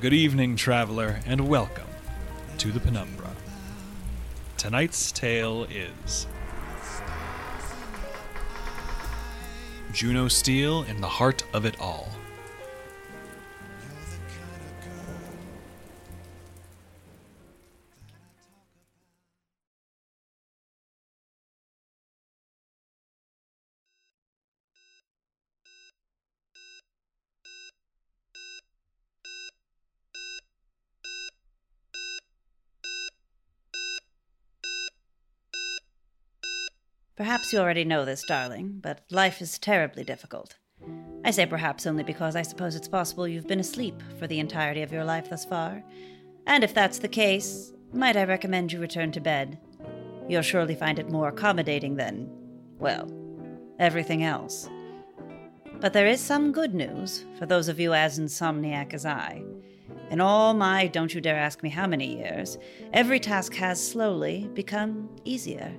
Good evening, traveler, and welcome to the Penumbra. Tonight's tale is Juno Steel in the Heart of It All. Perhaps you already know this, darling, but life is terribly difficult. I say perhaps only because I suppose it's possible you've been asleep for the entirety of your life thus far. And if that's the case, might I recommend you return to bed? You'll surely find it more accommodating than, well, everything else. But there is some good news for those of you as insomniac as I. In all my don't you dare ask me how many years, every task has slowly become easier.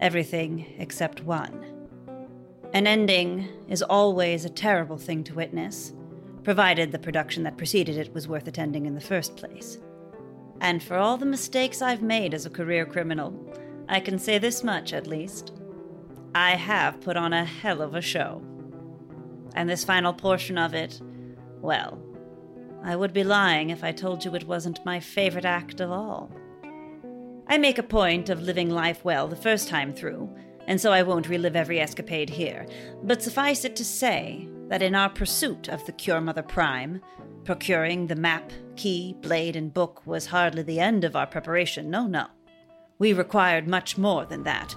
Everything except one. An ending is always a terrible thing to witness, provided the production that preceded it was worth attending in the first place. And for all the mistakes I've made as a career criminal, I can say this much at least. I have put on a hell of a show. And this final portion of it, well, I would be lying if I told you it wasn't my favorite act of all. I make a point of living life well the first time through, and so I won't relive every escapade here, but suffice it to say that in our pursuit of the Cure Mother Prime, procuring the map, key, blade, and book was hardly the end of our preparation, no. We required much more than that.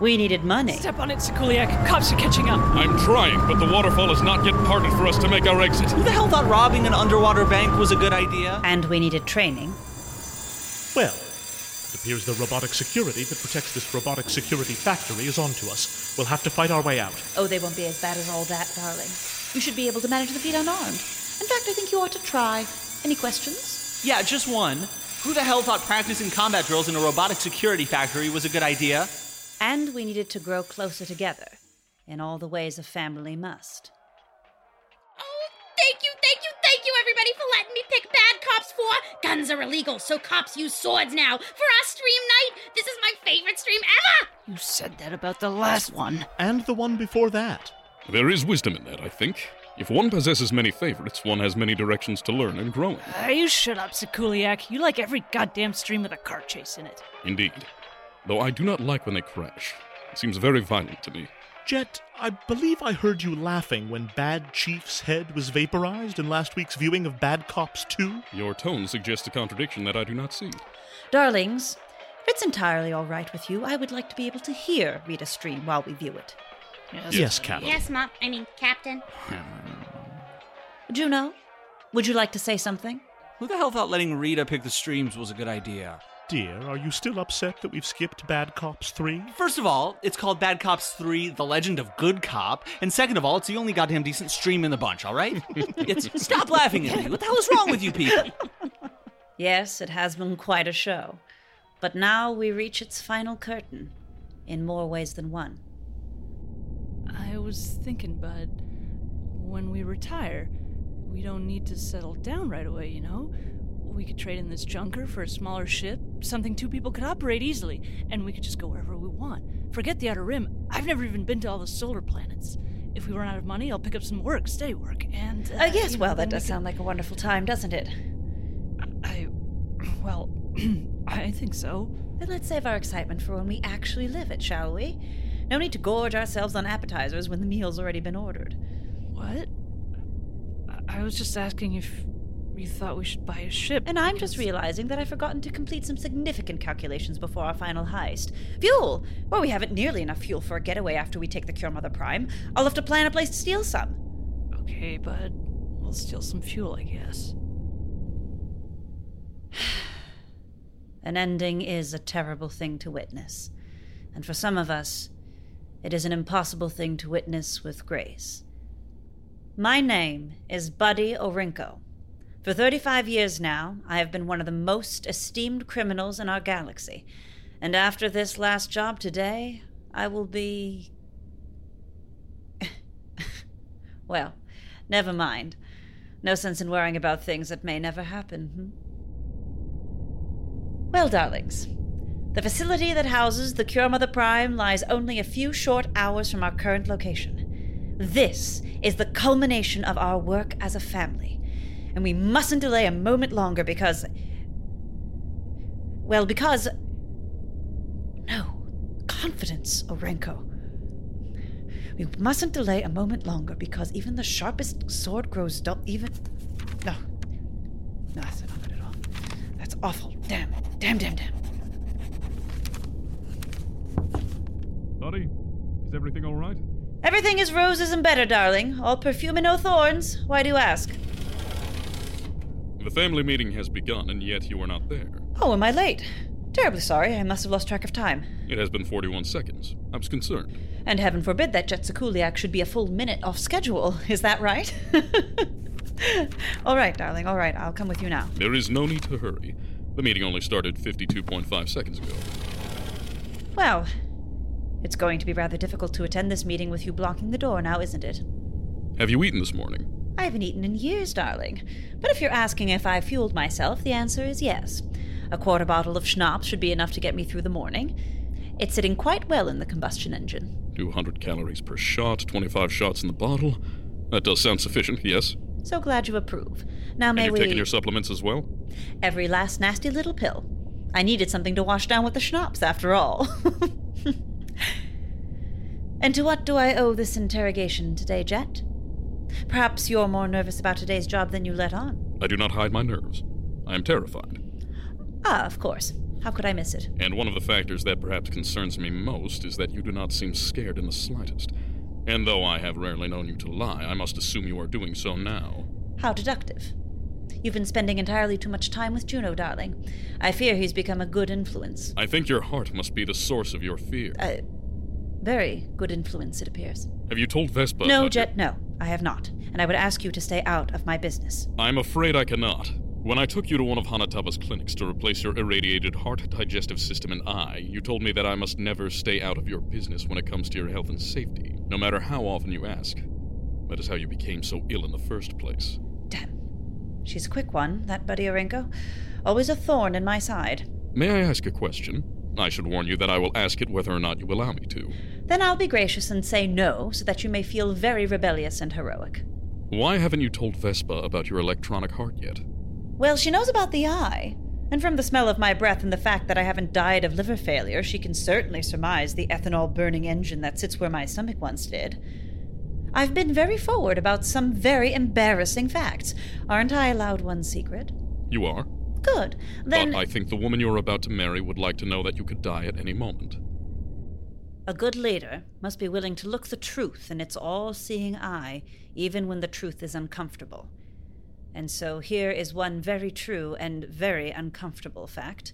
We needed money. Step on it, Sikuliak. Cops are catching up. I'm trying, but the waterfall is not yet parted for us to make our exit. Who the hell thought robbing an underwater bank was a good idea? And we needed training. Well, it appears the robotic security that protects this robotic security factory is onto us. We'll have to fight our way out. Oh, they won't be as bad as all that, darling. You should be able to manage the feat unarmed. In fact, I think you ought to try. Any questions? Yeah, just one. Who the hell thought practicing combat drills in a robotic security factory was a good idea? And we needed to grow closer together, in all the ways a family must. Oh, thank you, everybody, for letting me pick bad cops for. Guns are illegal, so cops use swords now. For our stream night, this is my favorite stream ever! You said that about the last one. And the one before that. There is wisdom in that, I think. If one possesses many favorites, one has many directions to learn and grow in. You shut up, Sikuliak. You like every goddamn stream with a car chase in it. Indeed. Though I do not like when they crash. It seems very violent to me. Jet, I believe I heard you laughing when Bad Chief's head was vaporized in last week's viewing of Bad Cops 2. Your tone suggests a contradiction that I do not see. Darlings, if it's entirely all right with you, I would like to be able to hear Rita's stream while we view it. Yes, Captain. Yes, Mom. I mean, Captain. Juno, would you like to say something? Who the hell thought letting Rita pick the streams was a good idea? Dear, are you still upset that we've skipped Bad Cops 3? First of all, it's called Bad Cops 3, The Legend of Good Cop, and second of all, it's the only goddamn decent stream in the bunch, all right? Stop laughing at me. What the hell is wrong with you people? Yes, it has been quite a show. But now we reach its final curtain, in more ways than one. I was thinking, Bud, when we retire, we don't need to settle down right away, you know? We could trade in this junker for a smaller ship, something two people could operate easily, and we could just go wherever we want. Forget the Outer Rim. I've never even been to all the solar planets. If we run out of money, I'll pick up some work, stay work, and... yes, well, that does sound like a wonderful time, doesn't it? Well, I think so. Then let's save our excitement for when we actually live it, shall we? No need to gorge ourselves on appetizers when the meal's already been ordered. What? I was just asking if... you thought we should buy a ship. And I'm just realizing that I've forgotten to complete some significant calculations before our final heist. Fuel! Well, we haven't nearly enough fuel for a getaway after we take the Cure Mother Prime. I'll have to plan a place to steal some. Okay, Bud. We'll steal some fuel, I guess. An ending is a terrible thing to witness. And for some of us, it is an impossible thing to witness with grace. My name is Buddy Aurinko. For 35 years now, I have been one of the most esteemed criminals in our galaxy. And after this last job today, I will be... well, never mind. No sense in worrying about things that may never happen. Well, darlings, the facility that houses the Cure Mother Prime lies only a few short hours from our current location. This is the culmination of our work as a family, and we mustn't delay a moment longer because... well, because... no, confidence, Aurinko. We mustn't delay a moment longer because even the sharpest sword grows dull. No, that's not good at all. That's awful. Damn. Lottie, is everything all right? Everything is roses and better, darling. All perfume and no thorns. Why do you ask? The family meeting has begun, and yet you are not there. Oh, am I late? Terribly sorry. I must have lost track of time. It has been 41 seconds. I was concerned. And heaven forbid that Jet Sikuliak should be a full minute off schedule. Is that right? All right, darling. All right. I'll come with you now. There is no need to hurry. The meeting only started 52.5 seconds ago. Well, it's going to be rather difficult to attend this meeting with you blocking the door now, isn't it? Have you eaten this morning? I haven't eaten in years, darling. But if you're asking if I fueled myself, the answer is yes. A quarter bottle of schnapps should be enough to get me through the morning. It's sitting quite well in the combustion engine. 200 calories per shot, 25 shots in the bottle. That does sound sufficient, yes? So glad you approve. Now may we... And you've taken your supplements as well? Every last nasty little pill. I needed something to wash down with the schnapps, after all. And to what do I owe this interrogation today, Jet? Perhaps you're more nervous about today's job than you let on. I do not hide my nerves. I am terrified. Ah, of course. How could I miss it? And one of the factors that perhaps concerns me most is that you do not seem scared in the slightest. And though I have rarely known you to lie, I must assume you are doing so now. How deductive. You've been spending entirely too much time with Juno, darling. I fear he's become a good influence. I think your heart must be the source of your fear. Very good influence, it appears. Have you told Vespa? No, Jet, no. I have not. And I would ask you to stay out of my business. I'm afraid I cannot. When I took you to one of Hanataba's clinics to replace your irradiated heart, digestive system, and eye, you told me that I must never stay out of your business when it comes to your health and safety, no matter how often you ask. That is how you became so ill in the first place. Damn. She's a quick one, that Buddy Aurinko. Always a thorn in my side. May I ask a question? I should warn you that I will ask it whether or not you allow me to. Then I'll be gracious and say no, so that you may feel very rebellious and heroic. Why haven't you told Vespa about your electronic heart yet? Well, she knows about the eye, and from the smell of my breath and the fact that I haven't died of liver failure, she can certainly surmise the ethanol-burning engine that sits where my stomach once did. I've been very forward about some very embarrassing facts. Aren't I allowed one secret? You are. Good. Then... but I think the woman you're about to marry would like to know that you could die at any moment. A good leader must be willing to look the truth in its all-seeing eye, even when the truth is uncomfortable. And so here is one very true and very uncomfortable fact.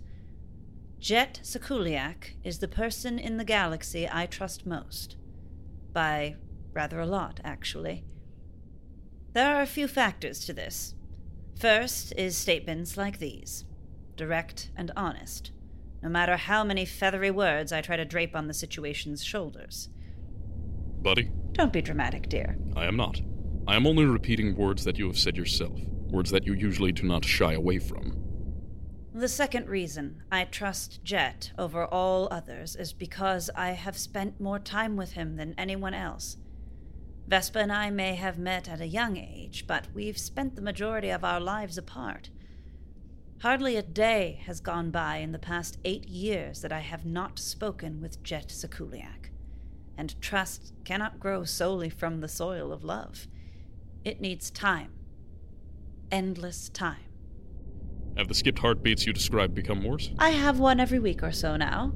Jet Sikuliak is the person in the galaxy I trust most. By rather a lot, actually. There are a few factors to this. First is statements like these. Direct and honest. No matter how many feathery words I try to drape on the situation's shoulders. Buddy? Don't be dramatic, dear. I am not. I am only repeating words that you have said yourself, words that you usually do not shy away from. The second reason I trust Jet over all others is because I have spent more time with him than anyone else. Vespa and I may have met at a young age, but we've spent the majority of our lives apart. Hardly a day has gone by in the past 8 years that I have not spoken with Jet Sikuliak, and trust cannot grow solely from the soil of love. It needs time. Endless time. Have the skipped heartbeats you described become worse? I have one every week or so now.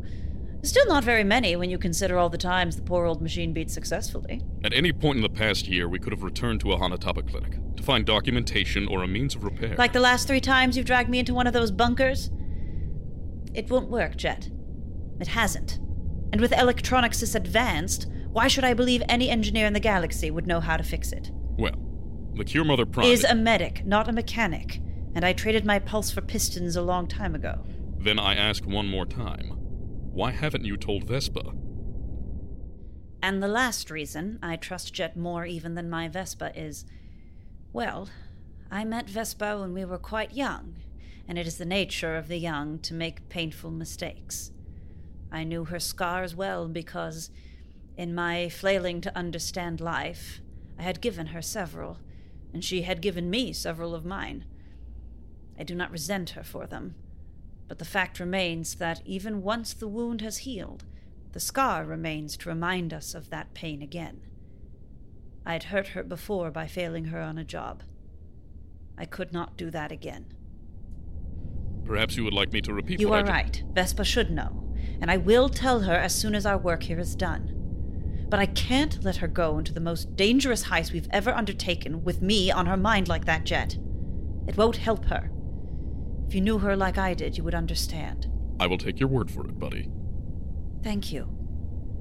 Still not very many when you consider all the times the poor old machine beats successfully. At any point in the past year, we could have returned to a Hanataba clinic to find documentation or a means of repair. Like the last 3 times you've dragged me into one of those bunkers? It won't work, Jet. It hasn't. And with electronics this advanced, why should I believe any engineer in the galaxy would know how to fix it? Well, the Cure Mother Prime is a medic, not a mechanic, and I traded my pulse for pistons a long time ago. Then I ask one more time, why haven't you told Vespa? And the last reason I trust Jet more even than my Vespa is, well, I met Vespa when we were quite young, and it is the nature of the young to make painful mistakes. I knew her scars well because, in my flailing to understand life, I had given her several, and she had given me several of mine. I do not resent her for them, but the fact remains that even once the wound has healed, the scar remains to remind us of that pain again. I had hurt her before by failing her on a job. I could not do that again. Perhaps you would like me to repeat what I... You are right. Vespa should know, and I will tell her as soon as our work here is done. But I can't let her go into the most dangerous heist we've ever undertaken with me on her mind like that, Jet. It won't help her. If you knew her like I did, you would understand. I will take your word for it, buddy. Thank you.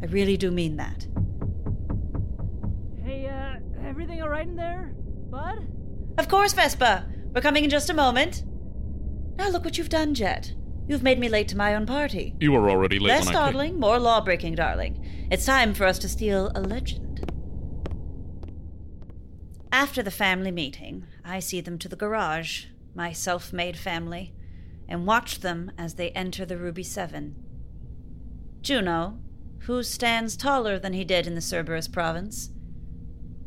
I really do mean that. Hey, everything all right in there, bud? Of course, Vespa. We're coming in just a moment. Now look what you've done, Jet. You've made me late to my own party. You were already late when I came. Less dawdling, more law-breaking, darling. It's time for us to steal a legend. After the family meeting, I see them to the garage, my self-made family, and watch them as they enter the Ruby 7. Juno, who stands taller than he did in the Cerberus Province.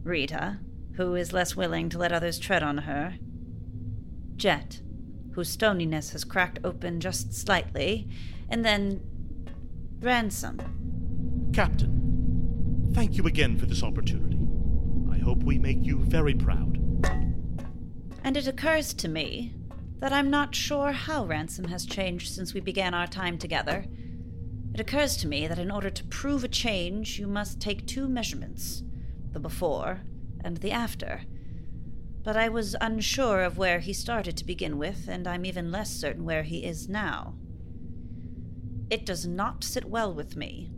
Rita, who is less willing to let others tread on her. Jet, whose stoniness has cracked open just slightly, and then Ransom. Captain, thank you again for this opportunity. I hope we make you very proud. And it occurs to me that I'm not sure how Ransom has changed since we began our time together. It occurs to me that in order to prove a change, you must take two measurements, the before and the after. But I was unsure of where he started to begin with, and I'm even less certain where he is now. It does not sit well with me.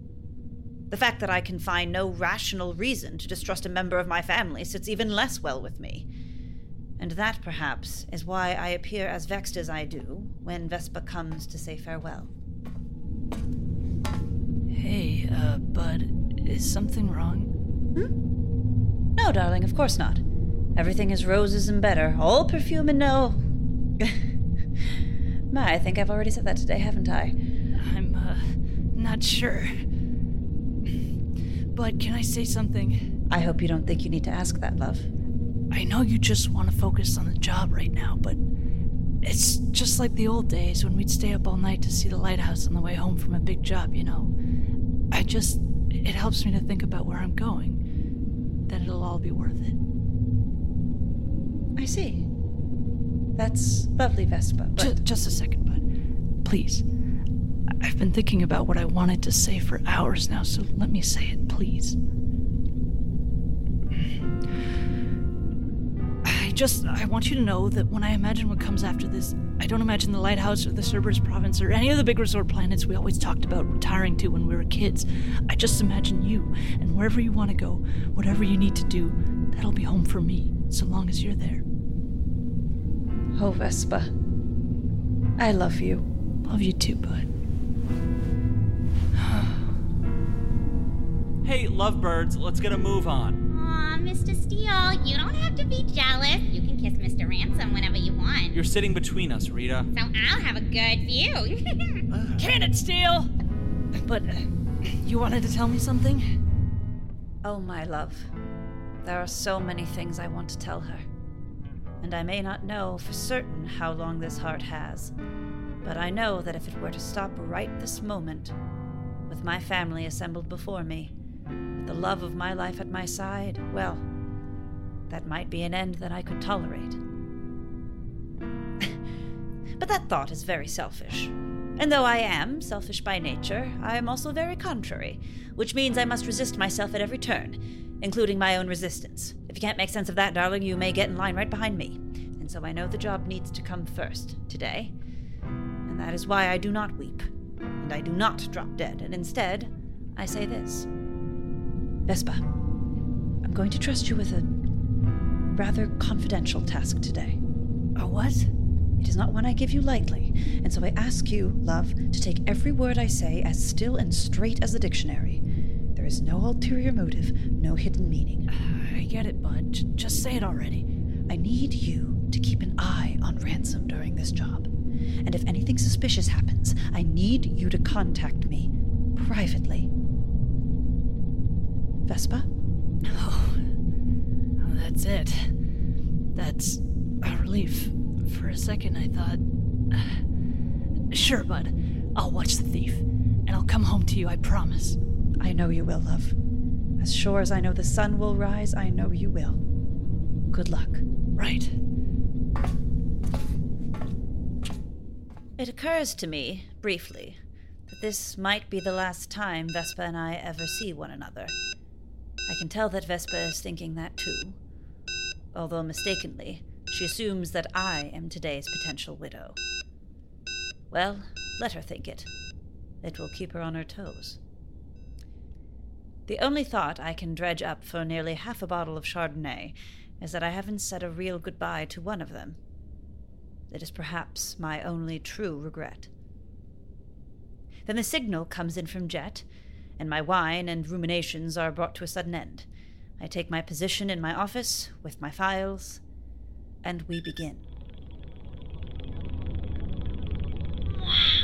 The fact that I can find no rational reason to distrust a member of my family sits even less well with me. And that, perhaps, is why I appear as vexed as I do when Vespa comes to say farewell. Hey, bud, is something wrong? No, darling, of course not. Everything is roses and better, all perfume and no... My, I think I've already said that today, haven't I? I'm not sure. But can I say something? I hope you don't think you need to ask that, love. I know you just want to focus on the job right now, but it's just like the old days when we'd stay up all night to see the lighthouse on the way home from a big job, you know. It helps me to think about where I'm going, that it'll all be worth it. I see. That's lovely, Vespa, but... Just a second, bud. Please. I've been thinking about what I wanted to say for hours now, so let me say it, please. I want you to know that when I imagine what comes after this, I don't imagine the lighthouse or the Cerberus Province or any of the big resort planets we always talked about retiring to when we were kids. I just imagine you, and wherever you want to go, whatever you need to do, that'll be home for me, so long as you're there. Oh, Vespa. I love you. Love you too, bud. Hey, lovebirds, let's get a move on. Aw, Mr. Steele, you don't have to be jealous. You can kiss Mr. Ransom whenever you want. You're sitting between us, Rita. So I'll have a good view. Can it, Steele? But you wanted to tell me something? Oh, my love. There are so many things I want to tell her. And I may not know for certain how long this heart has, but I know that if it were to stop right this moment, with my family assembled before me, the love of my life at my side, well, that might be an end that I could tolerate. But that thought is very selfish. And though I am selfish by nature, I am also very contrary, which means I must resist myself at every turn, including my own resistance. If you can't make sense of that, darling, you may get in line right behind me. And so I know the job needs to come first today. And that is why I do not weep, and I do not drop dead, and instead, I say this. Vespa, I'm going to trust you with a rather confidential task today. A what? It is not one I give you lightly, and so I ask you, love, to take every word I say as still and straight as the dictionary. There is no ulterior motive, no hidden meaning. I get it, bud. Just say it already. I need you to keep an eye on Ransom during this job. And if anything suspicious happens, I need you to contact me privately. Vespa? Oh, that's it. That's a relief. For a second, I thought... Sure, bud. I'll watch the thief, and I'll come home to you, I promise. I know you will, love. As sure as I know the sun will rise, I know you will. Good luck. Right. It occurs to me, briefly, that this might be the last time Vespa and I ever see one another. I can tell that Vespa is thinking that too. Although mistakenly, she assumes that I am today's potential widow. Well, let her think it. It will keep her on her toes. The only thought I can dredge up for nearly half a bottle of Chardonnay is that I haven't said a real goodbye to one of them. It is perhaps my only true regret. Then the signal comes in from Jet, and my wine and ruminations are brought to a sudden end. I take my position in my office with my files, and we begin. Wow.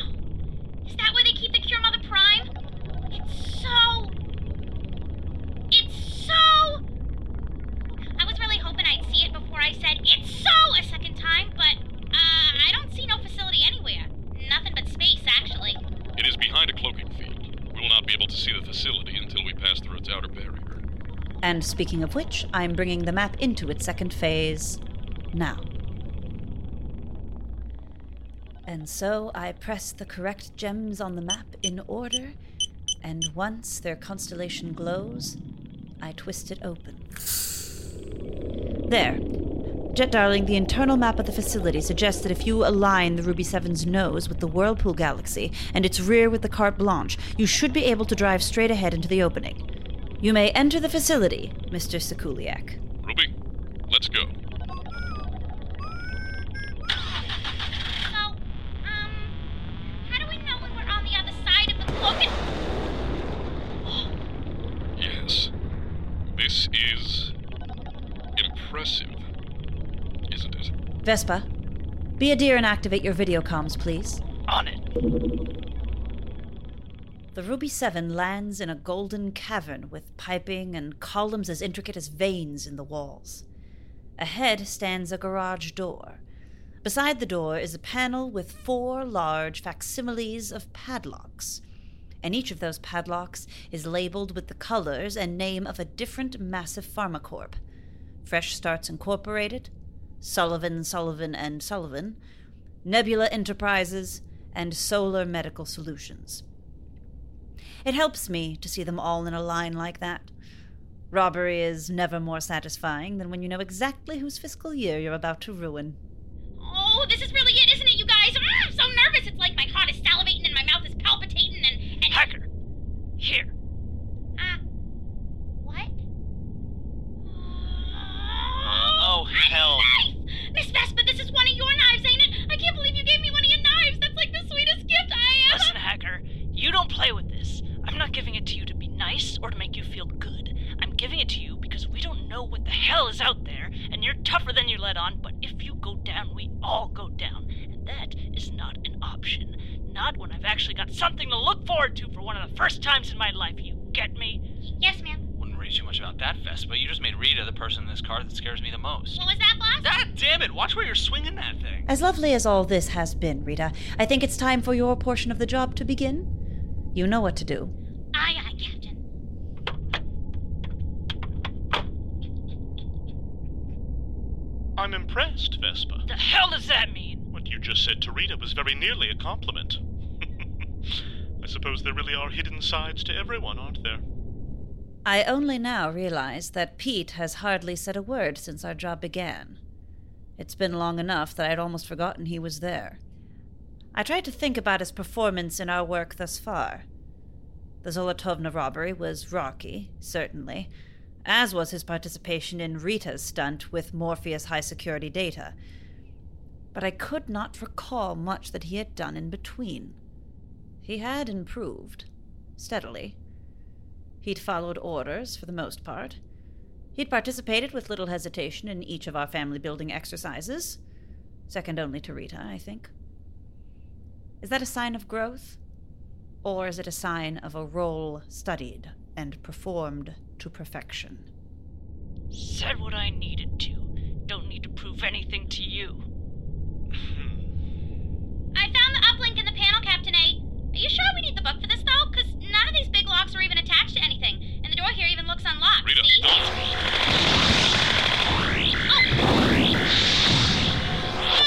Is that where they keep the Cure Mother Prime? It's so... I was really hoping I'd see it before I said, it's so, a second time, but... I don't see no facility anywhere. Nothing but space, actually. It is behind a cloaking field. We will not be able to see the facility until we pass through its outer barrier. And speaking of which, I'm bringing the map into its second phase... now. And so I press the correct gems on the map in order, and once their constellation glows, I twist it open. There. Jet darling, the internal map of the facility suggests that if you align the Ruby Seven's nose with the Whirlpool Galaxy and its rear with the Carte Blanche, you should be able to drive straight ahead into the opening. You may enter the facility, Mr. Sikuliak. Ruby, let's go. How do we know when we're on the other side of the cloak and... Yes, this is impressive. Isn't it? Vespa, be a dear and activate your video comms, please. On it. The Ruby Seven lands in a golden cavern with piping and columns as intricate as veins in the walls. Ahead stands a garage door. Beside the door is a panel with four large facsimiles of padlocks, and each of those padlocks is labeled with the colors and name of a different massive pharmacorp. Fresh Starts Incorporated, Sullivan, Sullivan, and Sullivan, Nebula Enterprises, and Solar Medical Solutions. It helps me to see them all in a line like that. Robbery is never more satisfying than when you know exactly whose fiscal year you're about to ruin. Oh, this is really it, isn't it, you guys? I'm so nervous. It's like my heart is salivating and my mouth is palpitating and... Hacker! Here. What? Oh, hell. Miss Vespa, this is one of your knives, ain't it? I can't believe you gave me one of your knives. That's like the sweetest gift I ever... Listen, Hacker, you don't play with this. I'm not giving it to you to be nice or to make you feel good. I'm giving it to you because we don't know what the hell is out there, and you're tougher than you let on, but if you go down, we all go down. And that is not an option. Not when I've actually got something to look forward to for one of the first times in my life. You get me? Yes, ma'am. Too much about that, Vespa. You just made Rita the person in this car that scares me the most. What was that, boss? God damn it! Watch where you're swinging that thing. As lovely as all this has been, Rita, I think it's time for your portion of the job to begin. You know what to do. Aye, aye, Captain. I'm impressed, Vespa. The hell does that mean? What you just said to Rita was very nearly a compliment. I suppose there really are hidden sides to everyone, aren't there? I only now realize that Pete has hardly said a word since our job began. It's been long enough that I'd almost forgotten he was there. I tried to think about his performance in our work thus far. The Zolotovna robbery was rocky, certainly, as was his participation in Rita's stunt with Morpheus high-security data. But I could not recall much that he had done in between. He had improved, steadily. He'd followed orders, for the most part. He'd participated with little hesitation in each of our family-building exercises, second only to Rita, I think. Is that a sign of growth? Or is it a sign of a role studied and performed to perfection? Said what I needed to. Don't need to prove anything to you. I found the uplink in the panel, Captain A. Are you sure we need the book for this, though? Because none of these big locks are even attached to anything. And the door here even looks unlocked. Rita, see? Oh. No!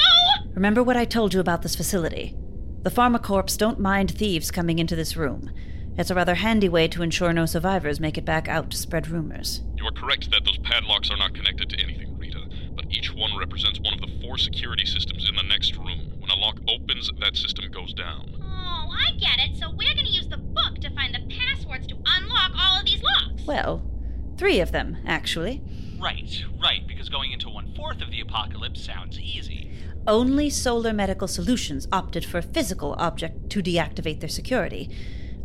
Remember what I told you about this facility? The Pharmacorps don't mind thieves coming into this room. It's a rather handy way to ensure no survivors make it back out to spread rumors. You are correct that those padlocks are not connected to anything, Rita, but each one represents one of the 4 security systems in the next room. When a lock opens, that system goes down. Oh, I get it. So we're going to use the book to find the passwords to unlock all of these locks. Well, 3 of them, actually. Right, because going into 1/4 of the apocalypse sounds easy. Only Solar Medical Solutions opted for a physical object to deactivate their security.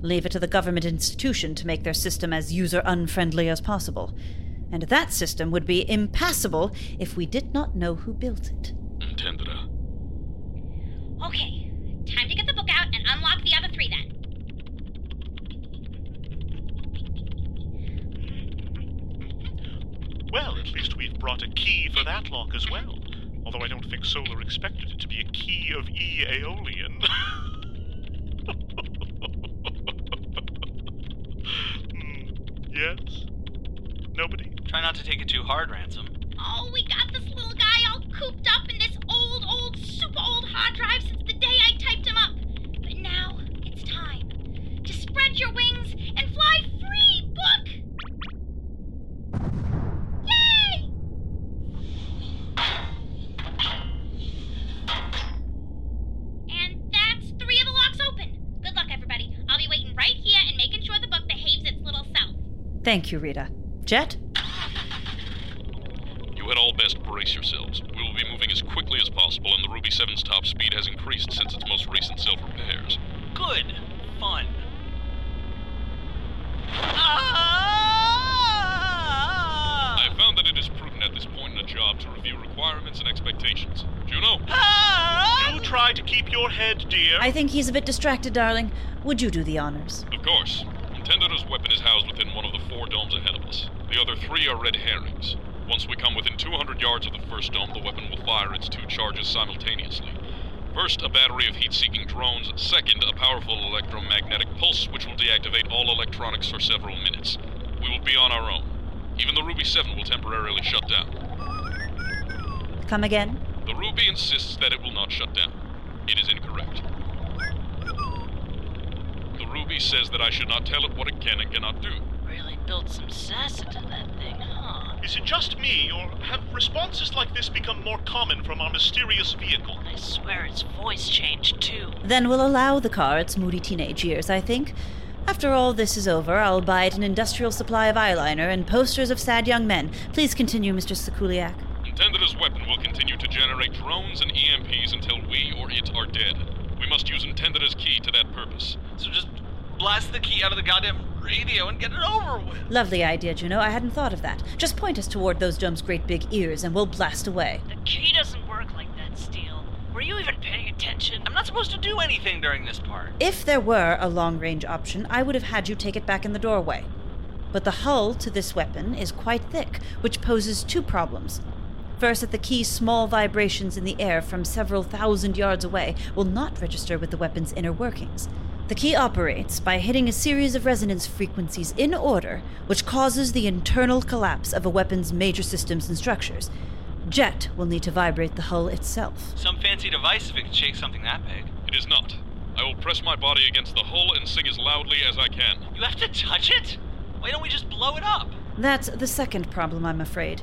Leave it to the government institution to make their system as user-unfriendly as possible. And that system would be impassable if we did not know who built it. Intendida. Okay, time to get the book out and unlock the other 3 then. Well, at least we've brought a key for that lock as well. Although I don't think Solar expected it to be a key of Aeolian. Yes? Nobody? Try not to take it too hard, Ransom. Oh, we got this little guy all cooped up in this old, super old hard drive since the day I typed him up. But now it's time to spread your wings and fly free, book! Thank you, Rita. Jet? You had all best brace yourselves. We will be moving as quickly as possible, and the Ruby 7's top speed has increased since its most recent self-repairs. Good. Fun. Ah! I found that it is prudent at this point in a job to review requirements and expectations. Juno? Ah! You try to keep your head, dear. I think he's a bit distracted, darling. Would you do the honors? Of course. Intendada's weapon is housed within one of the 4 domes ahead of us. The other 3 are red herrings. Once we come within 200 yards of the first dome, the weapon will fire its 2 charges simultaneously. First, a battery of heat-seeking drones. Second, a powerful electromagnetic pulse, which will deactivate all electronics for several minutes. We will be on our own. Even the Ruby 7 will temporarily shut down. Come again? The Ruby insists that it will not shut down. It is incorrect. The Ruby says that I should not tell it what it can and cannot do. Really built some sass into that thing, huh? Is it just me, or have responses like this become more common from our mysterious vehicle? I swear its voice changed, too. Then we'll allow the car its moody teenage years, I think. After all this is over, I'll buy it an industrial supply of eyeliner and posters of sad young men. Please continue, Mr. Sikuliak. Intendida's weapon will continue to generate drones and EMPs until we or it are dead. We must use Intendida's key to that purpose. So just blast the key out of the goddamn radio and get it over with. Lovely idea, Juno. I hadn't thought of that. Just point us toward those domes' great big ears and we'll blast away. The key doesn't work like that, Steel. Were you even paying attention? I'm not supposed to do anything during this part. If there were a long-range option, I would have had you take it back in the doorway. But the hull to this weapon is quite thick, which poses 2 problems. First, that the key's small vibrations in the air from several thousand yards away will not register with the weapon's inner workings. The key operates by hitting a series of resonance frequencies in order, which causes the internal collapse of a weapon's major systems and structures. Jet will need to vibrate the hull itself. Some fancy device if it can shake something that big. It is not. I will press my body against the hull and sing as loudly as I can. You have to touch it? Why don't we just blow it up? That's the second problem, I'm afraid.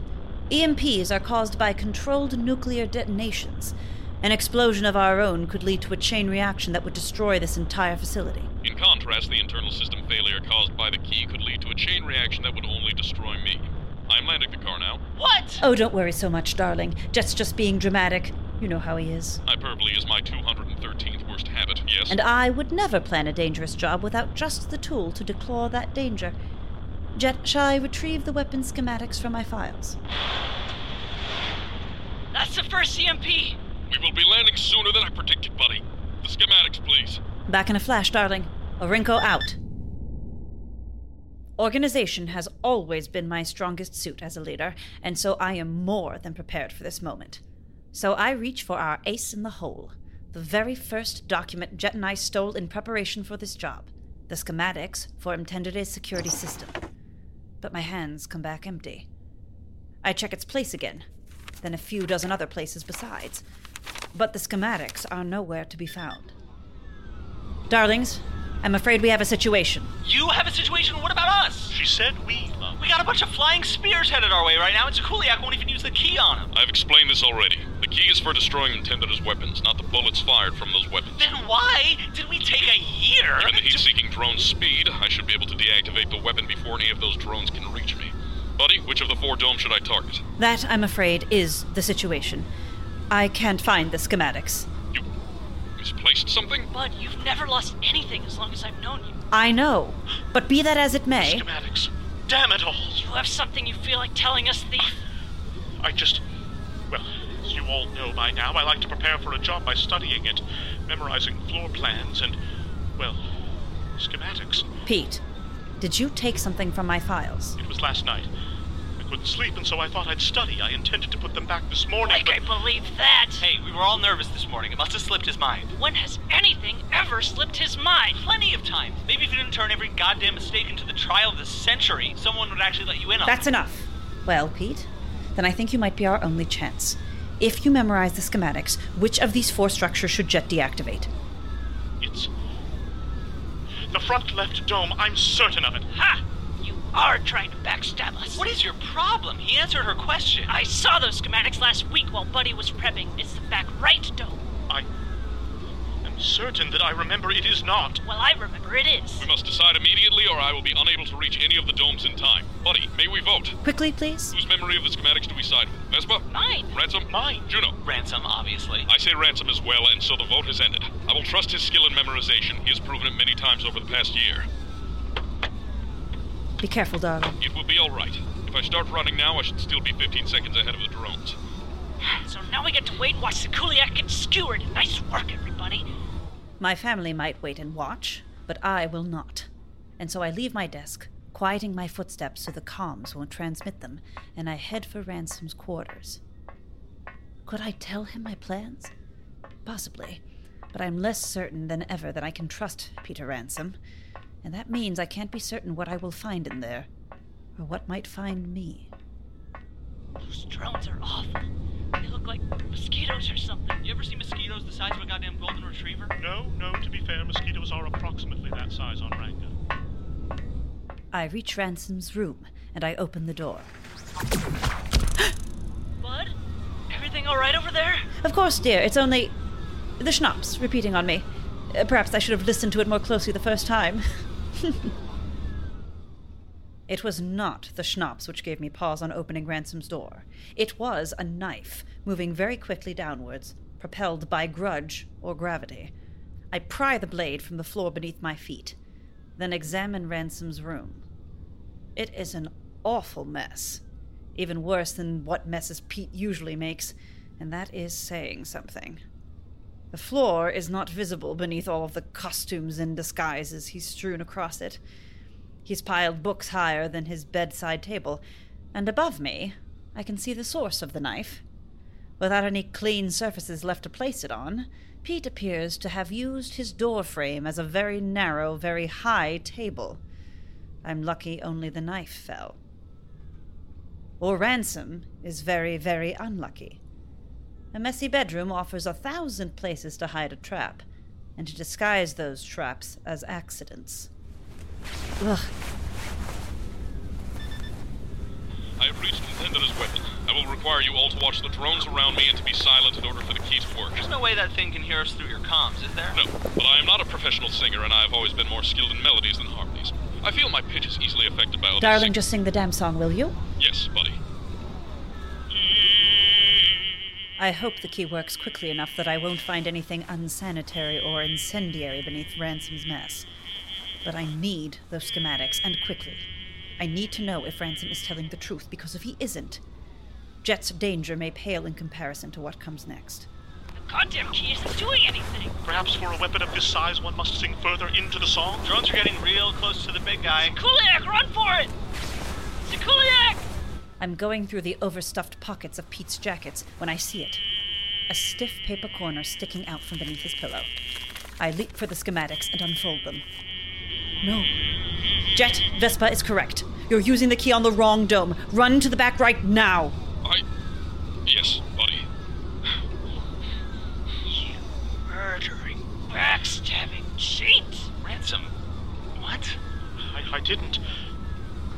EMPs are caused by controlled nuclear detonations. An explosion of our own could lead to a chain reaction that would destroy this entire facility. In contrast, the internal system failure caused by the key could lead to a chain reaction that would only destroy me. I'm landing the car now. What? Oh, don't worry so much, darling. Jet's just being dramatic. You know how he is. Hyperbole is my 213th worst habit, yes? And I would never plan a dangerous job without just the tool to declaw that danger. Jet, shall I retrieve the weapon schematics from my files? That's the first CMP! We will be landing sooner than I predicted, buddy. The schematics, please. Back in a flash, darling. Aurinko out. Organization has always been my strongest suit as a leader, and so I am more than prepared for this moment. So I reach for our ace in the hole, the very first document Jet and I stole in preparation for this job, the schematics for Mtendere's security system. But my hands come back empty. I check its place again, then a few dozen other places besides. But the schematics are nowhere to be found. Darlings, I'm afraid we have a situation. You have a situation? What about us? She said we. We got a bunch of flying spears headed our way right now, and Sikuliak won't even use the key on him. I've explained this already. The key is for destroying Intendida's weapons, not the bullets fired from those weapons. Then why did we take a year? Given the heat-seeking drone's speed, I should be able to deactivate the weapon before any of those drones can reach me. Buddy, which of the four domes should I target? That, I'm afraid, is the situation. I can't find the schematics. You misplaced something? Bud, you've never lost anything as long as I've known you. I know, but be that as it may... Schematics. Damn it all! You have something you feel like telling us, thief? Well, as you all know by now, I like to prepare for a job by studying it, memorizing floor plans, and, well, schematics. Pete, did you take something from my files? It was last night. Couldn't sleep, and so I thought I'd study. I intended to put them back this morning, I believe that! Hey, we were all nervous this morning. It must have slipped his mind. When has anything ever slipped his mind? Plenty of times. Maybe if you didn't turn every goddamn mistake into the trial of the century, someone would actually let you in on it. That's enough. Well, Pete, then I think you might be our only chance. If you memorize the schematics, which of these four structures should Jet deactivate? It's... the front left dome. I'm certain of it. Ha! Are trying to backstab us. What is your problem? He answered her question. I saw those schematics last week while Buddy was prepping. It's the back right dome. I am certain that I remember it is not. Well, I remember it is. We must decide immediately or I will be unable to reach any of the domes in time. Buddy, may we vote? Quickly, please. Whose memory of the schematics do we side with? Vespa? Mine. Ransom? Mine. Juno? Ransom, obviously. I say Ransom as well, and so the vote has ended. I will trust his skill in memorization. He has proven it many times over the past year. Be careful, darling. It will be all right. If I start running now, I should still be 15 seconds ahead of the drones. So now we get to wait and watch Sikuliak get skewered. Nice work, everybody. My family might wait and watch, but I will not. And so I leave my desk, quieting my footsteps so the comms won't transmit them, and I head for Ransom's quarters. Could I tell him my plans? Possibly, but I'm less certain than ever that I can trust Peter Ransom. And that means I can't be certain what I will find in there, or what might find me. Those drones are awful. They look like mosquitoes or something. You ever see mosquitoes the size of a goddamn golden retriever? No, to be fair, mosquitoes are approximately that size on Ranga. I reach Ransom's room, and I open the door. Bud? Everything all right over there? Of course, dear. It's only... the schnapps repeating on me. Perhaps I should have listened to it more closely the first time. It was not the schnapps which gave me pause on opening Ransom's door. It was a knife, moving very quickly downwards, propelled by grudge or gravity. I pry the blade from the floor beneath my feet, then examine Ransom's room. It is an awful mess, even worse than what messes Pete usually makes, and that is saying something. The floor is not visible beneath all of the costumes and disguises he's strewn across it. He's piled books higher than his bedside table, and above me, I can see the source of the knife. Without any clean surfaces left to place it on, Pete appears to have used his door frame as a very narrow, very high table. I'm lucky only the knife fell. Or Ransom is very, very unlucky. A messy bedroom offers 1,000 places to hide a trap, and to disguise those traps as accidents. Ugh. I have reached Intendida's weapon. I will require you all to watch the drones around me and to be silent in order for the key to work. There's no way that thing can hear us through your comms, is there? No, but I am not a professional singer, and I have always been more skilled in melodies than harmonies. I feel my pitch is easily affected by... Darling, just sing the damn song, will you? Yes, buddy. I hope the key works quickly enough that I won't find anything unsanitary or incendiary beneath Ransom's mess. But I need those schematics, and quickly. I need to know if Ransom is telling the truth, because if he isn't, Jet's danger may pale in comparison to what comes next. The goddamn key isn't doing anything. Perhaps for a weapon of this size, one must sing further into the song? Drones are getting real close to the big guy. Sikuliak, run for it! Sikuliak! I'm going through the overstuffed pockets of Pete's jackets when I see it. A stiff paper corner sticking out from beneath his pillow. I leap for the schematics and unfold them. No. Jet, Vespa is correct. You're using the key on the wrong dome. Run to the back right now. Yes, buddy. You murdering, backstabbing cheat! Ransom. What? I didn't.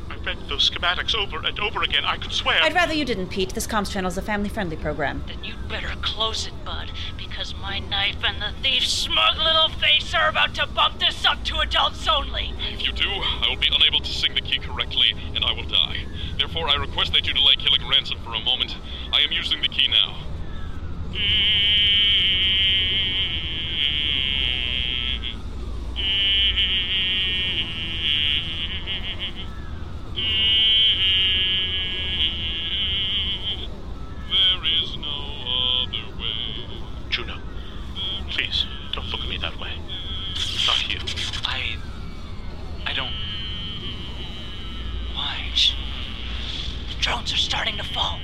I read those schematics over and over again. I could swear. I'd rather you didn't, Pete. This comms channel's a family-friendly program. Then you'd better close it, bud, because my knife and the thief's smug little face are about to bump this up to adults only. If you do, I will be unable to sing the key correctly, and I will die. Therefore, I request that you delay killing Ransom for a moment. I am using the key now. There is no other way. Juno, please, don't look at me that way. It's not you. I don't... Why? The drones are starting to fall.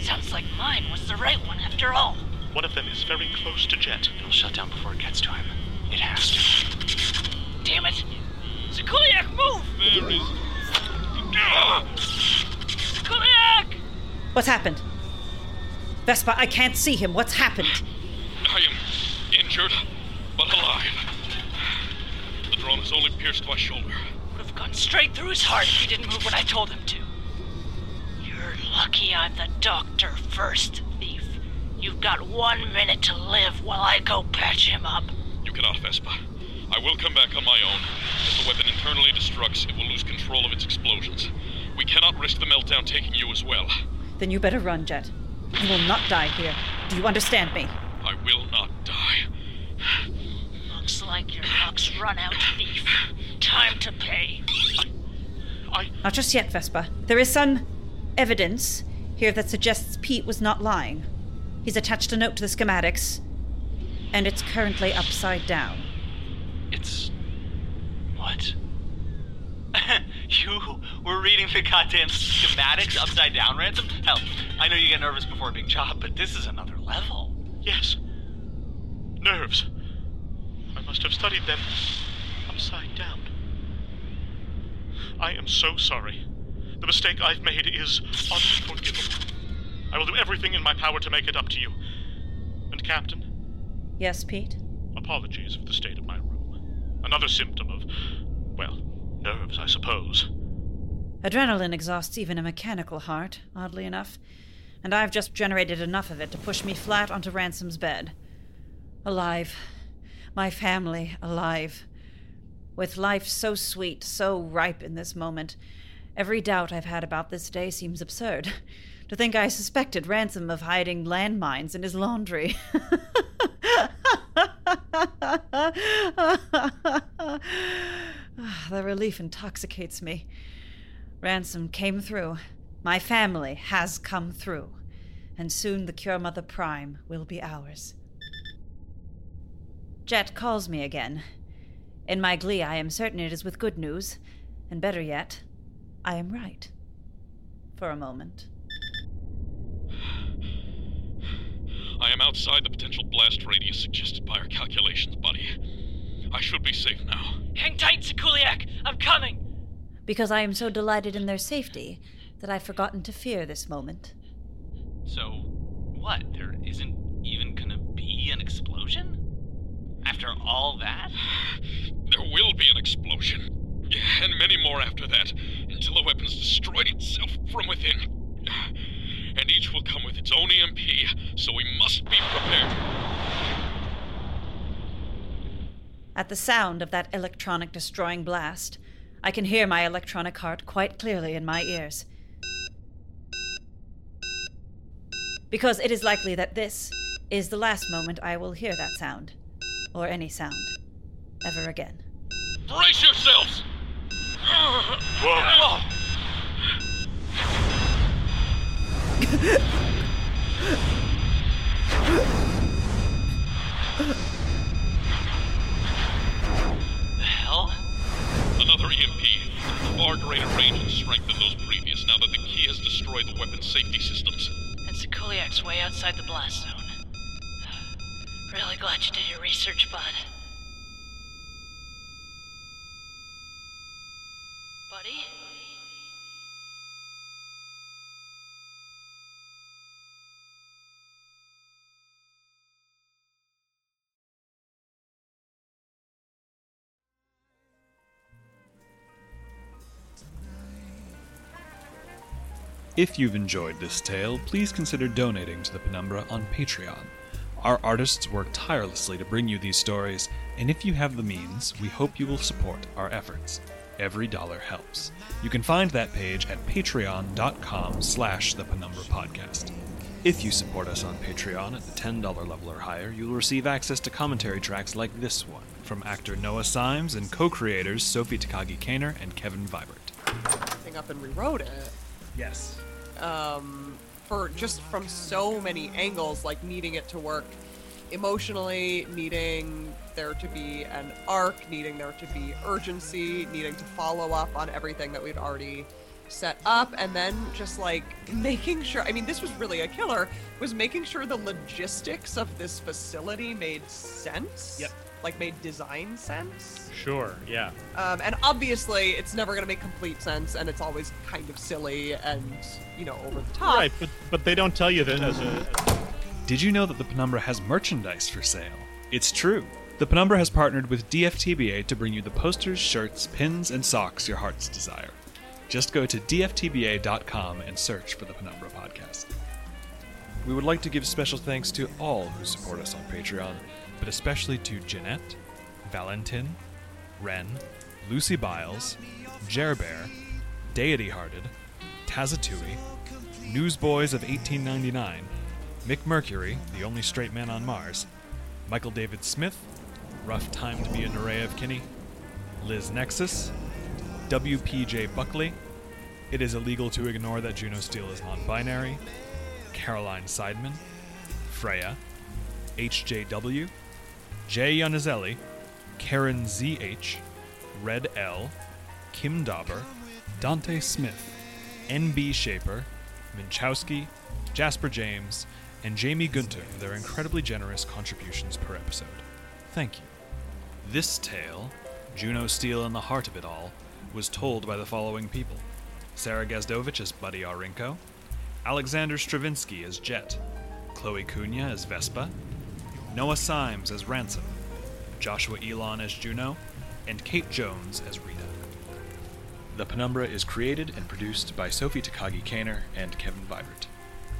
Sounds like mine was the right one after all. One of them is very close to Jet. It'll shut down before it gets to him. It has to. Damn it! Sikuliak, move! There is... Sikuliak! What's happened? Vespa, I can't see him. What's happened? I am injured, but alive. The drone has only pierced my shoulder. Would have gone straight through his heart if he didn't move when I told him to. Lucky I'm the doctor first, thief. You've got 1 minute to live while I go patch him up. You get out, Vespa. I will come back on my own. If the weapon internally destructs, it will lose control of its explosions. We cannot risk the meltdown taking you as well. Then you better run, Jet. You will not die here. Do you understand me? I will not die. Looks like your luck's run out, thief. Time to pay. Not just yet, Vespa. There is some... evidence here that suggests Pete was not lying. He's attached a note to the schematics, and it's currently upside down. It's... what? You were reading the goddamn schematics upside down, Ransom? Hell, I know you get nervous before a big job, but this is another level. Yes. Nerves. I must have studied them upside down. I am so sorry. The mistake I've made is unforgivable. I will do everything in my power to make it up to you. And Captain? Yes, Pete? Apologies for the state of my room. Another symptom of, well, nerves, I suppose. Adrenaline exhausts even a mechanical heart, oddly enough. And I've just generated enough of it to push me flat onto Ransom's bed. Alive. My family alive. With life so sweet, so ripe in this moment... Every doubt I've had about this day seems absurd. To think I suspected Ransom of hiding landmines in his laundry. The relief intoxicates me. Ransom came through. My family has come through. And soon the Cure Mother Prime will be ours. Jet calls me again. In my glee, I am certain it is with good news. And better yet... I am right. For a moment. I am outside the potential blast radius suggested by our calculations, buddy. I should be safe now. Hang tight, Sikuliak! I'm coming! Because I am so delighted in their safety that I've forgotten to fear this moment. So, what? There isn't even gonna be an explosion? After all that? There will be an explosion. And many more after that, until the weapon's destroyed itself from within. And each will come with its own EMP, so we must be prepared. At the sound of that electronic destroying blast, I can hear my electronic heart quite clearly in my ears. Because it is likely that this is the last moment I will hear that sound, or any sound, ever again. Brace yourselves! Whoa. The hell? Another EMP. Far greater range and strength than those previous, now that the key has destroyed the weapon's safety systems. And Sikuliak's way outside the blast zone. Really glad you did your research, bud. Buddy? If you've enjoyed this tale, please consider donating to the Penumbra on Patreon. Our artists work tirelessly to bring you these stories, and if you have the means, we hope you will support our efforts. Every dollar helps. You can find that page at patreon.com/the Penumbra Podcast. If you support us on Patreon at the $10 level or higher, you'll receive access to commentary tracks like this one, from actor Noah Simes and co-creators Sophie Takagi Kaner and Kevin Vibert. Hang up and rewrote it. Yes. For just from so many angles, like needing it to work emotionally, needing there to be an arc, needing there to be urgency, needing to follow up on everything that we'd already set up, and then just like making sure, I mean, this was really a killer, was making sure the logistics of this facility made sense. Yep. Like made design sense. Sure, yeah. And obviously it's never going to make complete sense, and it's always kind of silly and, you know, over the top. Right, but they don't tell you that as a... Did you know that the Penumbra has merchandise for sale? It's true. The Penumbra has partnered with DFTBA to bring you the posters, shirts, pins, and socks your heart's desire. Just go to dftba.com and search for the Penumbra Podcast. We would like to give special thanks to all who support us on Patreon, but especially to Jeanette, Valentin, Ren, Lucy Biles, Jerbear, Deity Hearted, Tazatui, Newsboys of 1899, Mick Mercury, the only straight man on Mars, Michael David Smith, Rough Time to be an Array of Kinney, Liz Nexus, WPJ Buckley, It is Illegal to Ignore that Juno Steel is Non-Binary, Caroline Seidman, Freya, HJW, Jay Ionizelli, Karen ZH, Red L, Kim Dauber, Dante Smith, NB Shaper, Minchowski, Jasper James, and Jamie Gunter for their incredibly generous contributions per episode. Thank you. This tale, Juno Steel and the Heart of It All, was told by the following people: Sarah Gazdovich as Buddy Aurinko, Alexander Stravinsky as Jet, Chloe Cunha as Vespa, Noah Simes as Ransom, Joshua Elon as Juno, and Kate Jones as Rita. The Penumbra is created and produced by Sophie Takagi Kaner and Kevin Vibert.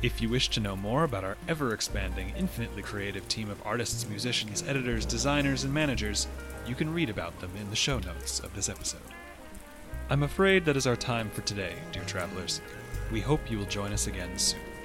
If you wish to know more about our ever-expanding, infinitely creative team of artists, musicians, editors, designers, and managers, you can read about them in the show notes of this episode. I'm afraid that is our time for today, dear travelers. We hope you will join us again soon.